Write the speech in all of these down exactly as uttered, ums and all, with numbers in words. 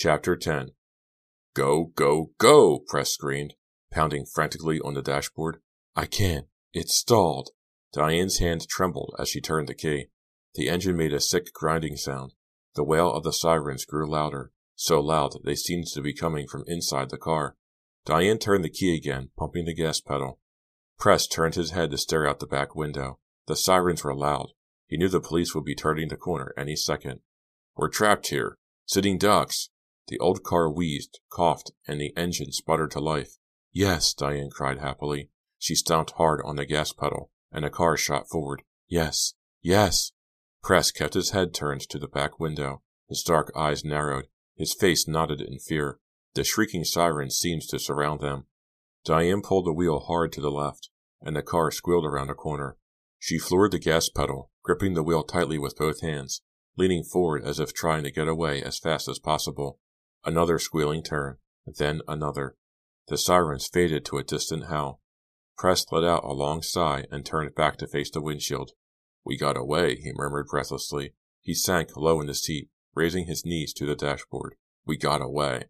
Chapter ten. Go, go, go, Press screamed, pounding frantically on the dashboard. I can't. It's stalled. Diane's hand trembled as she turned the key. The engine made a sick grinding sound. The wail of the sirens grew louder, so loud they seemed to be coming from inside the car. Diane turned the key again, pumping the gas pedal. Press turned his head to stare out the back window. The sirens were loud. He knew the police would be turning the corner any second. We're trapped here. Sitting ducks. The old car wheezed, coughed, and the engine sputtered to life. Yes, Diane cried happily. She stomped hard on the gas pedal, and the car shot forward. Yes, yes. Press kept his head turned to the back window. His dark eyes narrowed. His face knotted in fear. The shrieking siren seemed to surround them. Diane pulled the wheel hard to the left, and the car squealed around a corner. She floored the gas pedal, gripping the wheel tightly with both hands, leaning forward as if trying to get away as fast as possible. Another squealing turn, then another. The sirens faded to a distant howl. Press let out a long sigh and turned back to face the windshield. We got away, he murmured breathlessly. He sank low in the seat, raising his knees to the dashboard. We got away.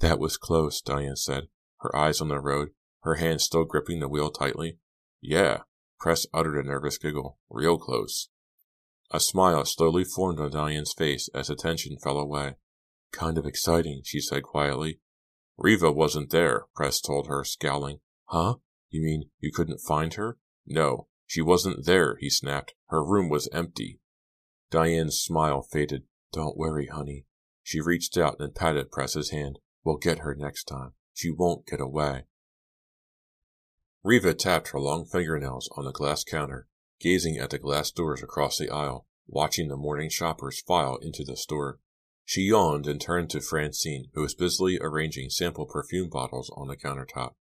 That was close, Diane said, her eyes on the road, her hand still gripping the wheel tightly. Yeah, Press uttered a nervous giggle. Real close. A smile slowly formed on Diane's face as the tension fell away. Kind of exciting, she said quietly. Reva wasn't there, Press told her, scowling. Huh? You mean you couldn't find her? No, she wasn't there, he snapped. Her room was empty. Diane's smile faded. Don't worry, honey. She reached out and patted Press's hand. We'll get her next time. She won't get away. Reva tapped her long fingernails on the glass counter, gazing at the glass doors across the aisle, watching the morning shoppers file into the store. She yawned and turned to Francine, who was busily arranging sample perfume bottles on the countertop.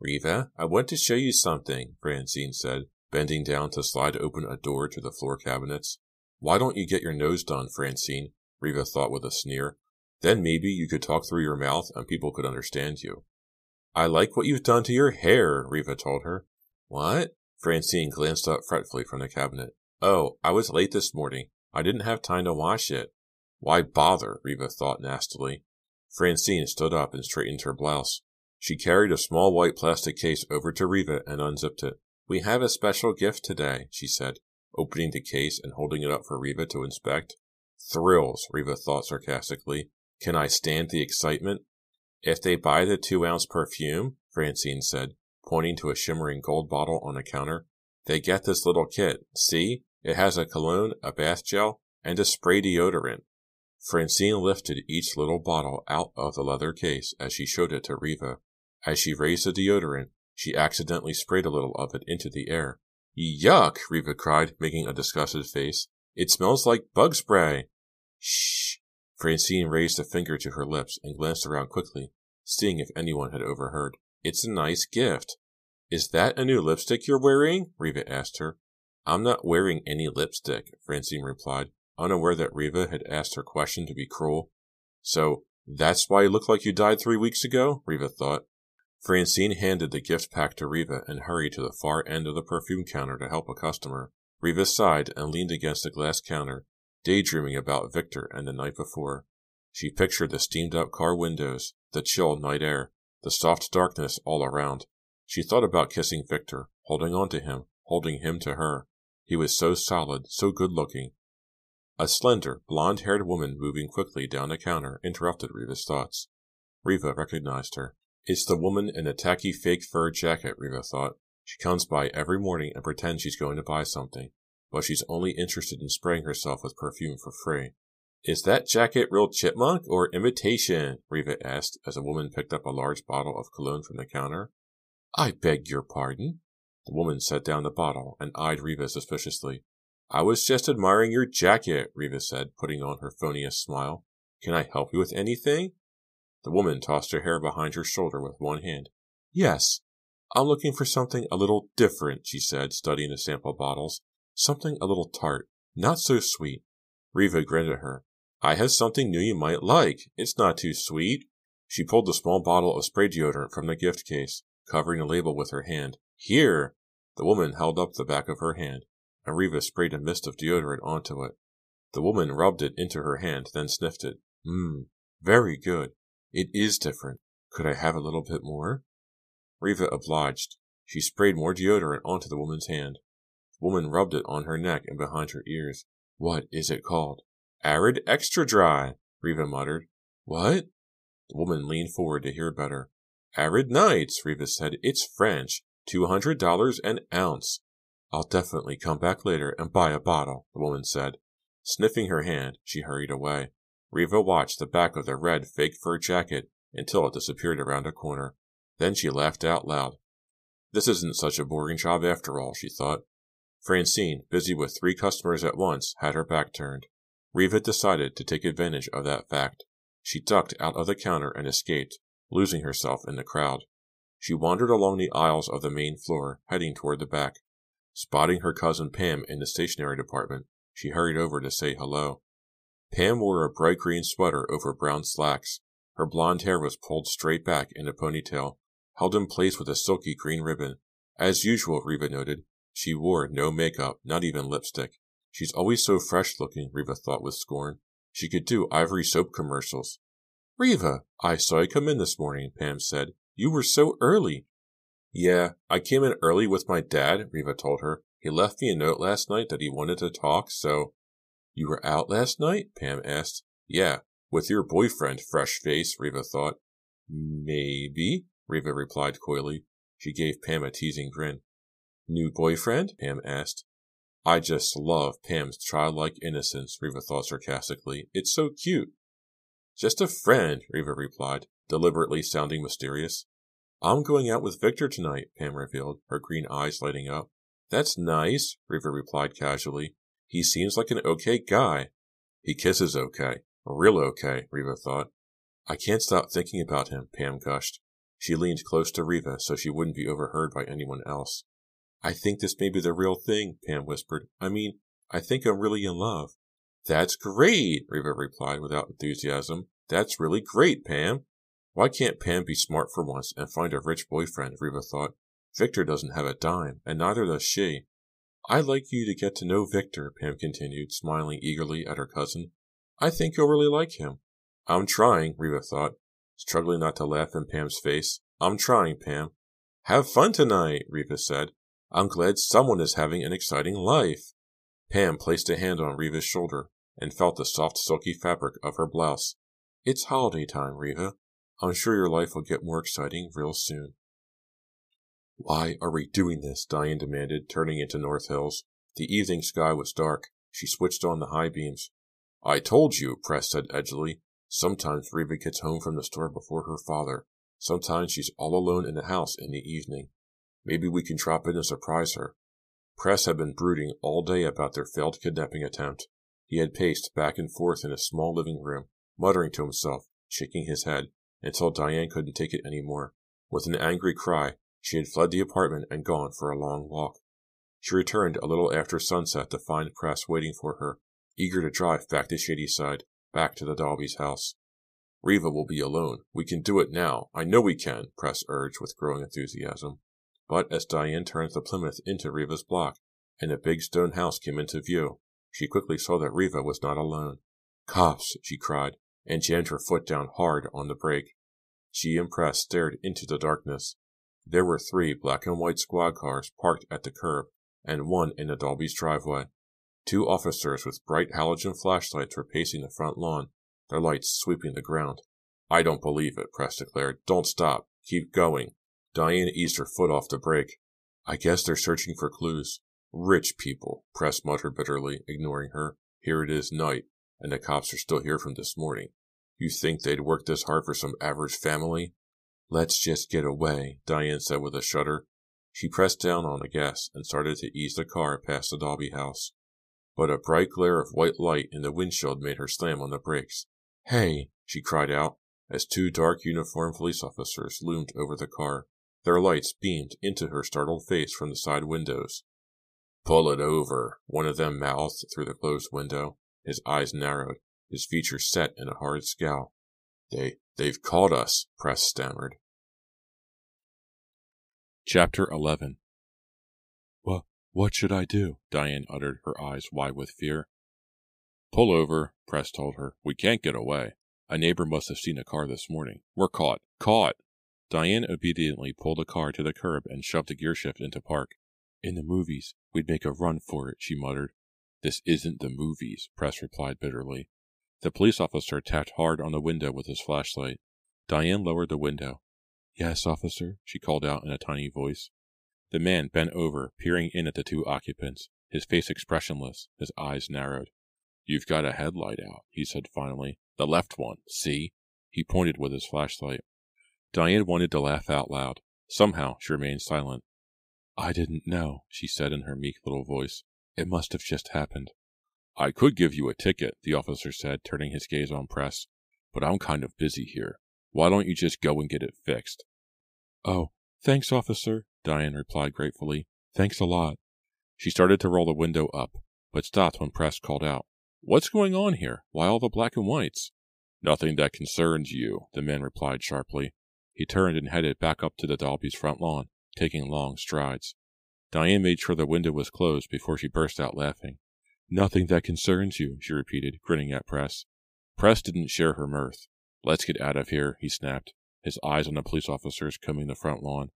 Reva, I want to show you something, Francine said, bending down to slide open a door to the floor cabinets. Why don't you get your nose done, Francine? Reva thought with a sneer. Then maybe you could talk through your mouth and people could understand you. I like what you've done to your hair, Reva told her. What? Francine glanced up fretfully from the cabinet. Oh, I was late this morning. I didn't have time to wash it. Why bother? Reva thought nastily. Francine stood up and straightened her blouse. She carried a small white plastic case over to Reva and unzipped it. We have a special gift today, she said, opening the case and holding it up for Reva to inspect. Thrills, Reva thought sarcastically. Can I stand the excitement? If they buy the two-ounce perfume, Francine said, pointing to a shimmering gold bottle on the counter, they get this little kit. See? It has a cologne, a bath gel, and a spray deodorant. Francine lifted each little bottle out of the leather case as she showed it to Reva. As she raised the deodorant, she accidentally sprayed a little of it into the air. Yuck, Reva cried, making a disgusted face. It smells like bug spray. Shh. Francine raised a finger to her lips and glanced around quickly, seeing if anyone had overheard. It's a nice gift. Is that a new lipstick you're wearing? Reva asked her. I'm not wearing any lipstick, Francine replied, unaware that Reva had asked her question to be cruel. So, that's why you look like you died three weeks ago? Reva thought. Francine handed the gift pack to Reva and hurried to the far end of the perfume counter to help a customer. Reva sighed and leaned against the glass counter, daydreaming about Victor and the night before. She pictured the steamed-up car windows, the chill night air, the soft darkness all around. She thought about kissing Victor, holding on to him, holding him to her. He was so solid, so good-looking. A slender, blonde-haired woman moving quickly down the counter interrupted Reva's thoughts. Reva recognized her. It's the woman in the tacky fake fur jacket, Reva thought. She comes by every morning and pretends she's going to buy something, but she's only interested in spraying herself with perfume for free. Is that jacket real chipmunk or imitation? Reva asked as a woman picked up a large bottle of cologne from the counter. I beg your pardon? The woman set down the bottle and eyed Reva suspiciously. I was just admiring your jacket, Reva said, putting on her phoniest smile. Can I help you with anything? The woman tossed her hair behind her shoulder with one hand. Yes, I'm looking for something a little different, she said, studying the sample bottles. Something a little tart, not so sweet. Reva grinned at her. I have something new you might like. It's not too sweet. She pulled the small bottle of spray deodorant from the gift case, covering the label with her hand. Here! The woman held up the back of her hand, and Reva sprayed a mist of deodorant onto it. The woman rubbed it into her hand, then sniffed it. Mmm. Very good. It is different. Could I have a little bit more? Reva obliged. She sprayed more deodorant onto the woman's hand. The woman rubbed it on her neck and behind her ears. What is it called? Arid Extra Dry, Reva muttered. What? The woman leaned forward to hear better. Arid Nights, Reva said. It's French. Two hundred dollars an ounce. I'll definitely come back later and buy a bottle, the woman said. Sniffing her hand, she hurried away. Reva watched the back of the red fake fur jacket until it disappeared around a corner. Then she laughed out loud. This isn't such a boring job after all, she thought. Francine, busy with three customers at once, had her back turned. Reva decided to take advantage of that fact. She ducked out of the counter and escaped, losing herself in the crowd. She wandered along the aisles of the main floor, heading toward the back. Spotting her cousin Pam in the stationery department, she hurried over to say hello. Pam wore a bright green sweater over brown slacks. Her blonde hair was pulled straight back in a ponytail, held in place with a silky green ribbon. As usual, Reva noted, she wore no makeup, not even lipstick. She's always so fresh-looking, Reva thought with scorn. She could do Ivory soap commercials. Reva, I saw you come in this morning, Pam said. You were so early. Yeah, I came in early with my dad, Reva told her. He left me a note last night that he wanted to talk, so... You were out last night? Pam asked. Yeah, with your boyfriend, fresh face, Reva thought. Maybe, Reva replied coyly. She gave Pam a teasing grin. New boyfriend? Pam asked. I just love Pam's childlike innocence, Reva thought sarcastically. It's so cute. Just a friend, Reva replied, deliberately sounding mysterious. I'm going out with Victor tonight, Pam revealed, her green eyes lighting up. That's nice, Reva replied casually. He seems like an okay guy. He kisses okay. Real okay, Reva thought. I can't stop thinking about him, Pam gushed. She leaned close to Reva so she wouldn't be overheard by anyone else. I think this may be the real thing, Pam whispered. I mean, I think I'm really in love. That's great, Reva replied without enthusiasm. That's really great, Pam. Why can't Pam be smart for once and find a rich boyfriend, Reva thought. Victor doesn't have a dime, and neither does she. I'd like you to get to know Victor, Pam continued, smiling eagerly at her cousin. I think you'll really like him. I'm trying, Reva thought, struggling not to laugh in Pam's face. I'm trying, Pam. Have fun tonight, Reva said. I'm glad someone is having an exciting life. Pam placed a hand on Reva's shoulder and felt the soft, silky fabric of her blouse. It's holiday time, Reva. I'm sure your life will get more exciting real soon. Why are we doing this? Diane demanded, turning into North Hills. The evening sky was dark. She switched on the high beams. I told you, Press said edgily. Sometimes Reva gets home from the store before her father. Sometimes she's all alone in the house in the evening. Maybe we can drop in and surprise her. Press had been brooding all day about their failed kidnapping attempt. He had paced back and forth in a small living room, muttering to himself, shaking his head, until Diane couldn't take it any more. With an angry cry, she had fled the apartment and gone for a long walk. She returned a little after sunset to find Press waiting for her, eager to drive back to Shady Side, back to the Dalby's house. Reva will be alone. We can do it now. I know we can, Press urged with growing enthusiasm. But as Diane turned the Plymouth into Reva's block, and a big stone house came into view, she quickly saw that Reva was not alone. Cops, she cried, and jammed her foot down hard on the brake. She and Press stared into the darkness. There were three black and white squad cars parked at the curb, and one in the Dalby's driveway. Two officers with bright halogen flashlights were pacing the front lawn, their lights sweeping the ground. I don't believe it, Press declared. Don't stop. Keep going. Diane eased her foot off the brake. I guess they're searching for clues. Rich people, Press muttered bitterly, ignoring her. Here it is night, and the cops are still here from this morning. You think they'd work this hard for some average family? Let's just get away, Diane said with a shudder. She pressed down on the gas and started to ease the car past the Dalby house. But a bright glare of white light in the windshield made her slam on the brakes. Hey, she cried out, as two dark uniformed police officers loomed over the car. Their lights beamed into her startled face from the side windows. Pull it over, one of them mouthed through the closed window, his eyes narrowed, his features set in a hard scowl. They, they've caught us, Press stammered. Chapter eleven. What, what should I do? Diane uttered, her eyes wide with fear. Pull over, Press told her. We can't get away. A neighbor must have seen a car this morning. We're caught. Caught! Diane obediently pulled a car to the curb and shoved a gear shift into park. In the movies, we'd make a run for it, she muttered. This isn't the movies, Press replied bitterly. The police officer tapped hard on the window with his flashlight. Diane lowered the window. Yes, officer, she called out in a tiny voice. The man bent over, peering in at the two occupants, his face expressionless, his eyes narrowed. You've got a headlight out, he said finally. The left one, see? He pointed with his flashlight. Diane wanted to laugh out loud. Somehow she remained silent. I didn't know, she said in her meek little voice. It must have just happened. I could give you a ticket, the officer said, turning his gaze on Press, but I'm kind of busy here. Why don't you just go and get it fixed? Oh, thanks, officer, Diane replied gratefully. Thanks a lot. She started to roll the window up, but stopped when Press called out. What's going on here? Why all the black and whites? Nothing that concerns you, the man replied sharply. He turned and headed back up to the Dalby's front lawn, taking long strides. Diane made sure the window was closed before she burst out laughing. Nothing that concerns you, she repeated, grinning at Press. Press didn't share her mirth. Let's get out of here, he snapped, his eyes on the police officers combing the front lawn.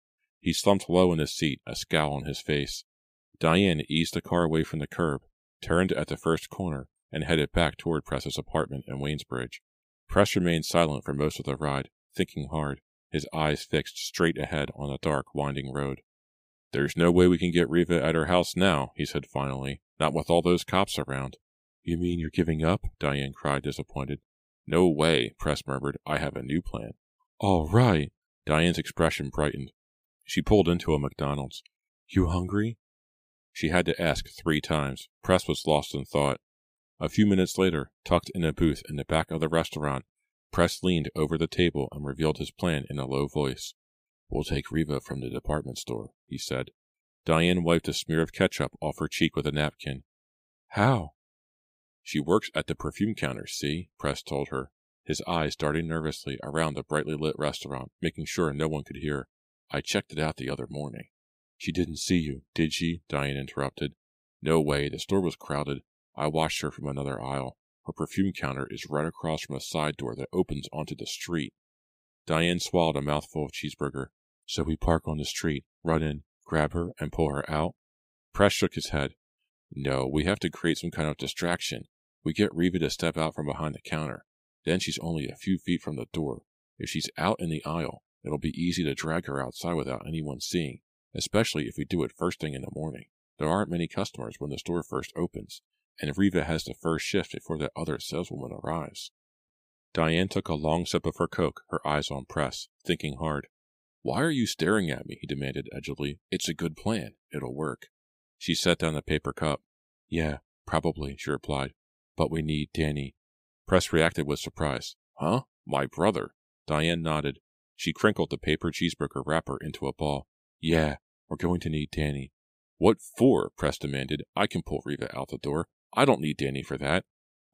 He slumped low in his seat, a scowl on his face. Diane eased the car away from the curb, turned at the first corner, and headed back toward Press's apartment in Waynesbridge. Press remained silent for most of the ride, thinking hard, his eyes fixed straight ahead on the dark, winding road. There's no way we can get Reva at her house now, he said finally, not with all those cops around. You mean you're giving up? Diane cried, disappointed. No way, Press murmured. I have a new plan. All right. Diane's expression brightened. She pulled into a McDonald's. You hungry? She had to ask three times. Press was lost in thought. A few minutes later, tucked in a booth in the back of the restaurant, Press leaned over the table and revealed his plan in a low voice. We'll take Reva from the department store, he said. Diane wiped a smear of ketchup off her cheek with a napkin. How? She works at the perfume counter, see? Press told her, his eyes darting nervously around the brightly lit restaurant, making sure no one could hear. I checked it out the other morning. She didn't see you, did she? Diane interrupted. No way, the store was crowded. I watched her from another aisle. Her perfume counter is right across from a side door that opens onto the street. Diane swallowed a mouthful of cheeseburger. So we park on the street, run in, grab her, and pull her out? Press shook his head. No, we have to create some kind of distraction. We get Reva to step out from behind the counter. Then she's only a few feet from the door. If she's out in the aisle, it'll be easy to drag her outside without anyone seeing, especially if we do it first thing in the morning. There aren't many customers when the store first opens, and Reva has the first shift before that other saleswoman arrives. Diane took a long sip of her Coke, her eyes on Press, thinking hard. Why are you staring at me? He demanded edgily. It's a good plan. It'll work. She set down the paper cup. Yeah, probably, she replied. But we need Danny. Press reacted with surprise. Huh? My brother? Diane nodded. She crinkled the paper cheeseburger wrapper into a ball. Yeah, we're going to need Danny. What for? Press demanded. I can pull Reva out the door. I don't need Danny for that.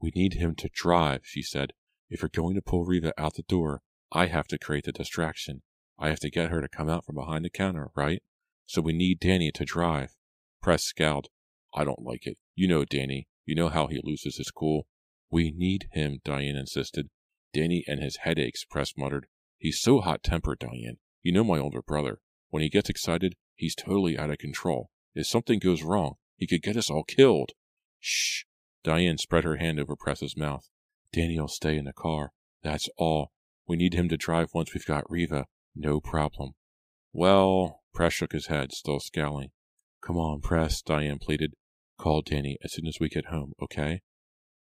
We need him to drive, she said. If you're going to pull Reva out the door, I have to create the distraction. I have to get her to come out from behind the counter, right? So we need Danny to drive. Press scowled. I don't like it. You know Danny. You know how he loses his cool. We need him, Diane insisted. Danny and his headaches, Press muttered. He's so hot-tempered, Diane. You know my older brother. When he gets excited, he's totally out of control. If something goes wrong, he could get us all killed. Shh! Diane spread her hand over Press's mouth. Danny'll stay in the car. That's all. We need him to drive once we've got Reva. No problem. Well, Press shook his head, still scowling. Come on, Press, Diane pleaded. Call Danny as soon as we get home, okay?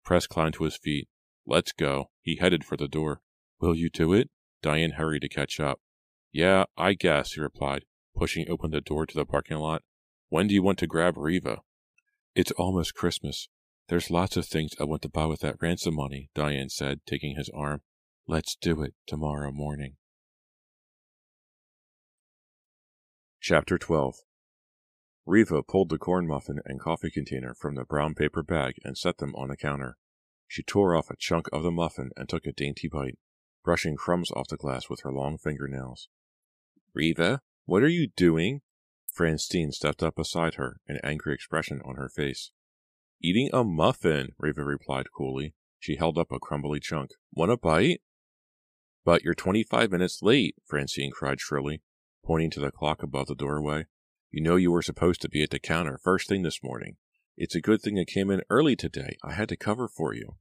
Press climbed to his feet. Let's go. He headed for the door. Will you do it? Diane hurried to catch up. Yeah, I guess, he replied, pushing open the door to the parking lot. When do you want to grab Reva? It's almost Christmas. There's lots of things I want to buy with that ransom money, Diane said, taking his arm. Let's do it tomorrow morning. Chapter twelve. Reva pulled the corn muffin and coffee container from the brown paper bag and set them on the counter. She tore off a chunk of the muffin and took a dainty bite, brushing crumbs off the glass with her long fingernails. Reva, what are you doing? Francine stepped up beside her, an angry expression on her face. Eating a muffin, Reva replied coolly. She held up a crumbly chunk. "Want a bite?" "But you're twenty-five minutes late," Francine cried shrilly, pointing to the clock above the doorway. "You know you were supposed to be at the counter first thing this morning. It's a good thing I came in early today. I had to cover for you."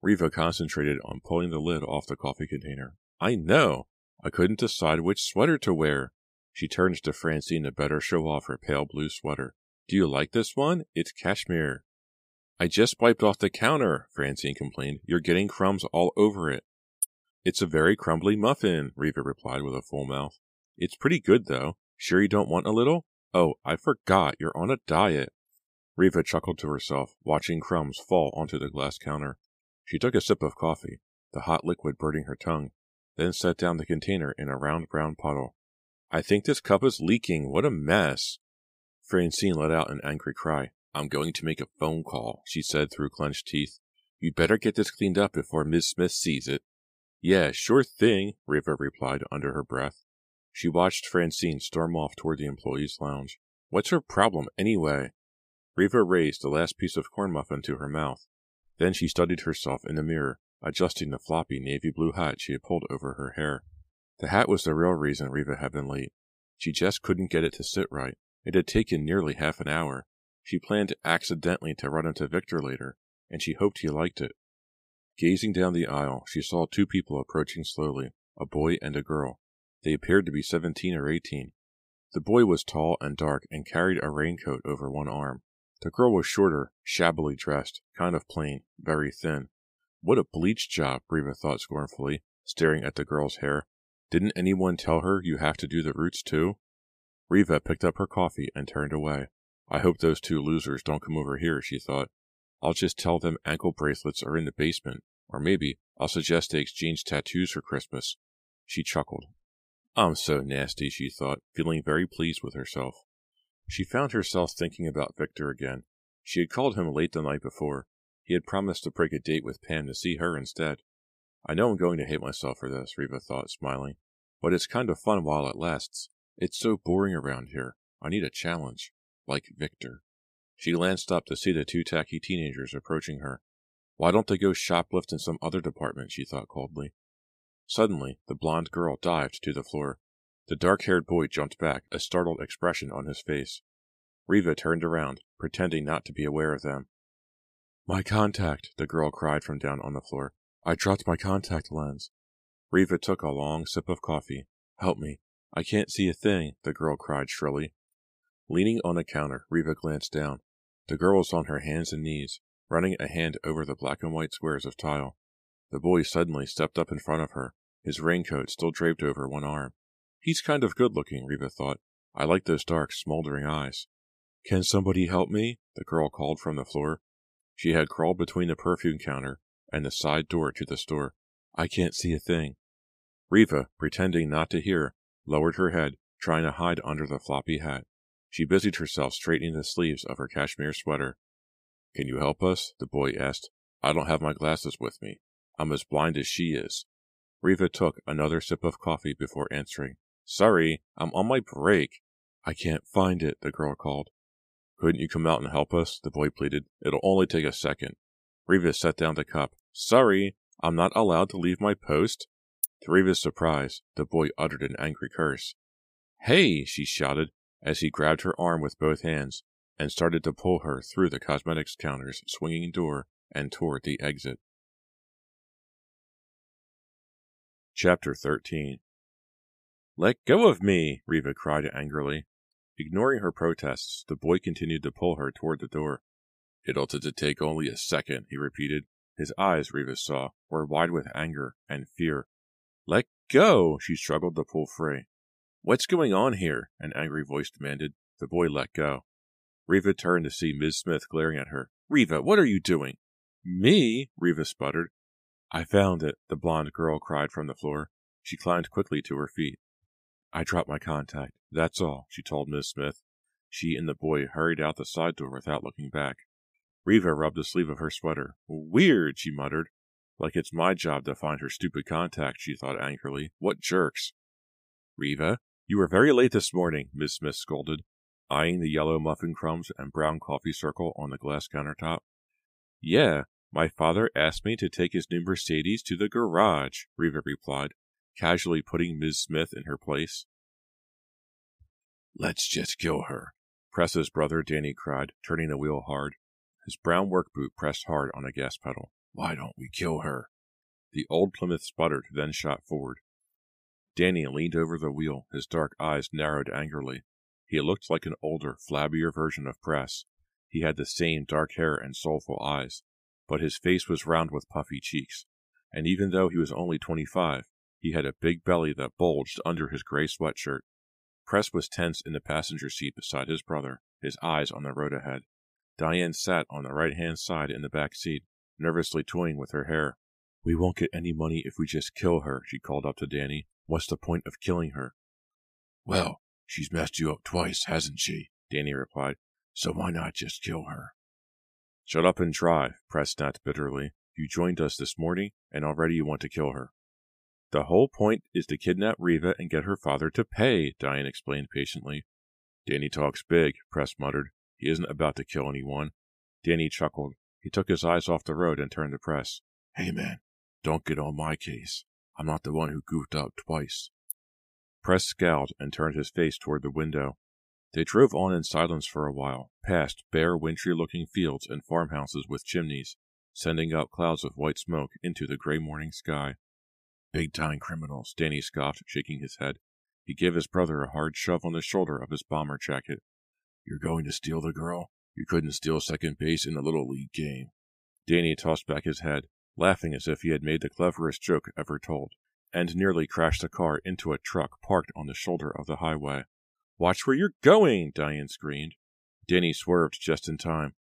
Reva concentrated on pulling the lid off the coffee container. "I know. I couldn't decide which sweater to wear." She turned to Francine to better show off her pale blue sweater. "Do you like this one? It's cashmere." "I just wiped off the counter," Francine complained. "You're getting crumbs all over it." "It's a very crumbly muffin," Reva replied with a full mouth. "It's pretty good, though. Sure you don't want a little?" "Oh, I forgot. You're on a diet." Reva chuckled to herself, watching crumbs fall onto the glass counter. She took a sip of coffee, the hot liquid burning her tongue, then set down the container in a round brown puddle. "I think this cup is leaking. What a mess." Francine let out an angry cry. "I'm going to make a phone call," she said through clenched teeth. "You'd better get this cleaned up before Miz Smith sees it." "Yeah, sure thing," Reva replied under her breath. She watched Francine storm off toward the employees' lounge. "What's her problem, anyway?" Reva raised the last piece of corn muffin to her mouth. Then she studied herself in the mirror, adjusting the floppy navy blue hat she had pulled over her hair. The hat was the real reason Reva had been late. She just couldn't get it to sit right. It had taken nearly half an hour. She planned accidentally to run into Victor later, and she hoped he liked it. Gazing down the aisle, she saw two people approaching slowly, a boy and a girl. They appeared to be seventeen or eighteen. The boy was tall and dark and carried a raincoat over one arm. The girl was shorter, shabbily dressed, kind of plain, very thin. "What a bleach job," Reva thought scornfully, staring at the girl's hair. "Didn't anyone tell her you have to do the roots too?" Reva picked up her coffee and turned away. "I hope those two losers don't come over here," she thought. "I'll just tell them ankle bracelets are in the basement, or maybe I'll suggest they exchange tattoos for Christmas." She chuckled. "I'm so nasty," she thought, feeling very pleased with herself. She found herself thinking about Victor again. She had called him late the night before. He had promised to break a date with Pam to see her instead. "I know I'm going to hate myself for this," Reva thought, smiling, "but it's kind of fun while it lasts. It's so boring around here. I need a challenge. Like Victor." She glanced up to see the two tacky teenagers approaching her. "Why don't they go shoplift in some other department?" she thought coldly. Suddenly, the blonde girl dived to the floor. The dark-haired boy jumped back, a startled expression on his face. Reva turned around, pretending not to be aware of them. "My contact," the girl cried from down on the floor. "I dropped my contact lens." Reva took a long sip of coffee. "Help me. I can't see a thing," the girl cried shrilly. Leaning on a counter, Reva glanced down. The girl was on her hands and knees, running a hand over the black and white squares of tile. The boy suddenly stepped up in front of her, his raincoat still draped over one arm. "He's kind of good-looking," Reva thought. "I like those dark, smoldering eyes." "Can somebody help me?" the girl called from the floor. She had crawled between the perfume counter and the side door to the store. "I can't see a thing." Reva, pretending not to hear, lowered her head, trying to hide under the floppy hat. She busied herself straightening the sleeves of her cashmere sweater. "Can you help us?" the boy asked. "I don't have my glasses with me. I'm as blind as she is." Reva took another sip of coffee before answering. "Sorry, I'm on my break." "I can't find it," the girl called. "Couldn't you come out and help us?" the boy pleaded. "It'll only take a second." Reva set down the cup. "Sorry, I'm not allowed to leave my post." To Reva's surprise, the boy uttered an angry curse. "Hey!" she shouted, as he grabbed her arm with both hands and started to pull her through the cosmetics counter's swinging door and toward the exit. Chapter thirteen. "Let go of me!" Reva cried angrily. Ignoring her protests, the boy continued to pull her toward the door. "It'll t- t- take only a second," he repeated. His eyes, Reva saw, were wide with anger and fear. "Let go!" she struggled to pull free. "What's going on here?" an angry voice demanded. The boy let go. Reva turned to see Miz Smith glaring at her. "Reva, what are you doing?" "Me?" Reva sputtered. "I found it," the blonde girl cried from the floor. She climbed quickly to her feet. "I dropped my contact, that's all," she told Miz Smith. She and the boy hurried out the side door without looking back. Reva rubbed the sleeve of her sweater. "Weird," she muttered. "Like it's my job to find her stupid contact," she thought angrily. "What jerks." "Reva, you were very late this morning," Miz Smith scolded, eyeing the yellow muffin crumbs and brown coffee circle on the glass countertop. "Yeah, My father asked me to take his new Mercedes to the garage, Reva replied, casually putting Miz Smith in her place. Let's just kill her, Press's brother Danny cried, turning the wheel hard. His brown work boot pressed hard on a gas pedal. Why don't we kill her? The old Plymouth sputtered, then shot forward. Danny leaned over the wheel, his dark eyes narrowed angrily. He looked like an older, flabbier version of Press. He had the same dark hair and soulful eyes, but his face was round with puffy cheeks, and even though he was only twenty-five, he had a big belly that bulged under his gray sweatshirt. Press was tense in the passenger seat beside his brother, his eyes on the road ahead. Diane sat on the right-hand side in the back seat, nervously toying with her hair. We won't get any money if we just kill her, she called up to Danny. What's the point of killing her? Well, she's messed you up twice, hasn't she? Danny replied. So why not just kill her? Shut up and drive, Press snapped bitterly. You joined us this morning, and already you want to kill her. The whole point is to kidnap Reva and get her father to pay, Diane explained patiently. Danny talks big, Press muttered. He isn't about to kill anyone. Danny chuckled. He took his eyes off the road and turned to Press. Hey man, don't get on my case. I'm not the one who goofed up twice. Press scowled and turned his face toward the window. They drove on in silence for a while, past bare, wintry-looking fields and farmhouses with chimneys, sending out clouds of white smoke into the gray morning sky. Big-time criminals, Danny scoffed, shaking his head. He gave his brother a hard shove on the shoulder of his bomber jacket. You're going to steal the girl? You couldn't steal second base in a little league game. Danny tossed back his head, laughing as if he had made the cleverest joke ever told, and nearly crashed the car into a truck parked on the shoulder of the highway. Watch where you're going, Diane screamed. Danny swerved just in time.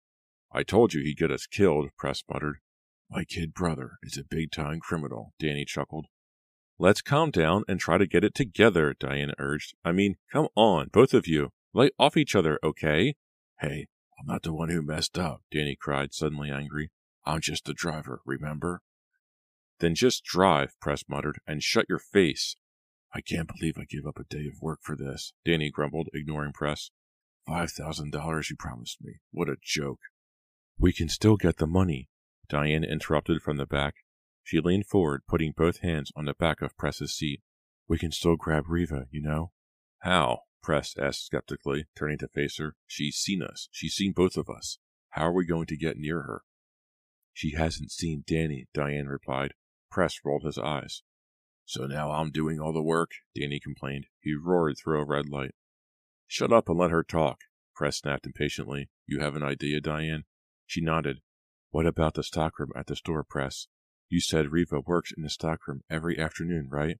I told you he'd get us killed, Press muttered. My kid brother is a big-time criminal, Danny chuckled. Let's calm down and try to get it together, Diane urged. I mean, come on, both of you. Lay off each other, okay? Hey, I'm not the one who messed up, Danny cried, suddenly angry. I'm just the driver, remember? Then just drive, Press muttered, and shut your face. I can't believe I gave up a day of work for this, Danny grumbled, ignoring Press. Five thousand dollars you promised me. What a joke. We can still get the money, Diane interrupted from the back. She leaned forward, putting both hands on the back of Press's seat. We can still grab Reva, you know? How? Press asked skeptically, turning to face her. She's seen us. She's seen both of us. How are we going to get near her? She hasn't seen Danny, Diane replied. Press rolled his eyes. So now I'm doing all the work, Danny complained. He roared through a red light. Shut up and let her talk, Press snapped impatiently. You have an idea, Diane? She nodded. What about the stockroom at the store, Press? You said Reva works in the stockroom every afternoon, right?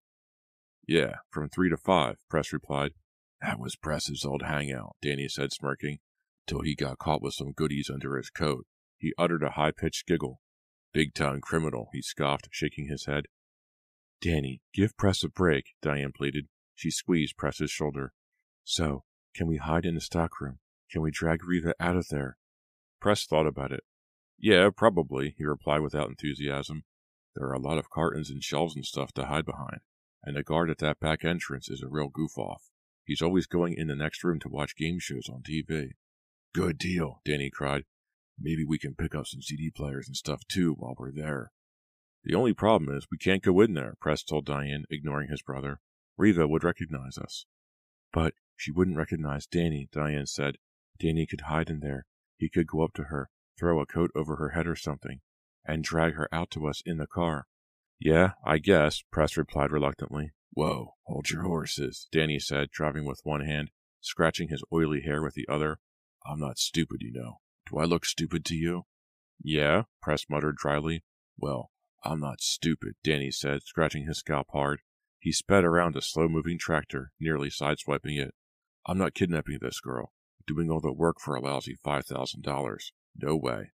Yeah, from three to five, Press replied. That was Press's old hangout, Danny said, smirking, till he got caught with some goodies under his coat. He uttered a high-pitched giggle. Big-time criminal, he scoffed, shaking his head. Danny, give Press a break, Diane pleaded. She squeezed Press's shoulder. So, can we hide in the stockroom? Can we drag Reva out of there? Press thought about it. Yeah, probably, he replied without enthusiasm. There are a lot of cartons and shelves and stuff to hide behind, and the guard at that back entrance is a real goof-off. He's always going in the next room to watch game shows on T V. Good deal, Danny cried. Maybe we can pick up some C D players and stuff too while we're there. The only problem is we can't go in there, Press told Diane, ignoring his brother. Reva would recognize us. But she wouldn't recognize Danny, Diane said. Danny could hide in there. He could go up to her, throw a coat over her head or something, and drag her out to us in the car. Yeah, I guess, Press replied reluctantly. Whoa, hold your horses, Danny said, driving with one hand, scratching his oily hair with the other. I'm not stupid, you know. Do I look stupid to you? Yeah, Press muttered dryly. Well, I'm not stupid, Danny said, scratching his scalp hard. He sped around a slow-moving tractor, nearly sideswiping it. I'm not kidnapping this girl, doing all the work for a lousy five thousand dollars. No way.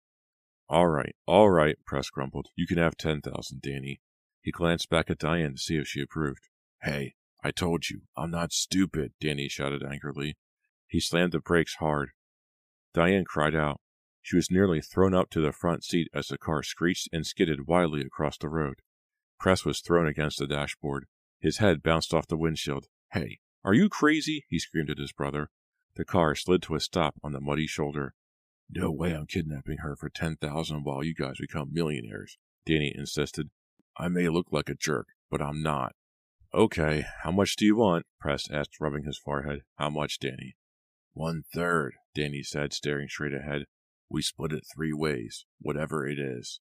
All right, all right, Press grumbled. You can have ten thousand dollars, Danny. He glanced back at Diane to see if she approved. Hey, I told you, I'm not stupid, Danny shouted angrily. He slammed the brakes hard. Diane cried out. She was nearly thrown up to the front seat as the car screeched and skidded wildly across the road. Press was thrown against the dashboard. His head bounced off the windshield. Hey, are you crazy? He screamed at his brother. The car slid to a stop on the muddy shoulder. No way I'm kidnapping her for ten thousand dollars while you guys become millionaires, Danny insisted. I may look like a jerk, but I'm not. Okay, how much do you want? Press asked, rubbing his forehead. How much, Danny? One third, Danny said, staring straight ahead. We split it three ways, whatever it is.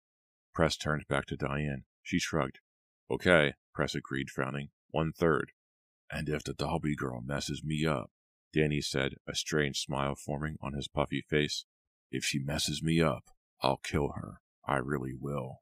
Press turned back to Diane. She shrugged. Okay, Press agreed, frowning. One third. And if the Dalby girl messes me up, Danny said, a strange smile forming on his puffy face. If she messes me up, I'll kill her. I really will.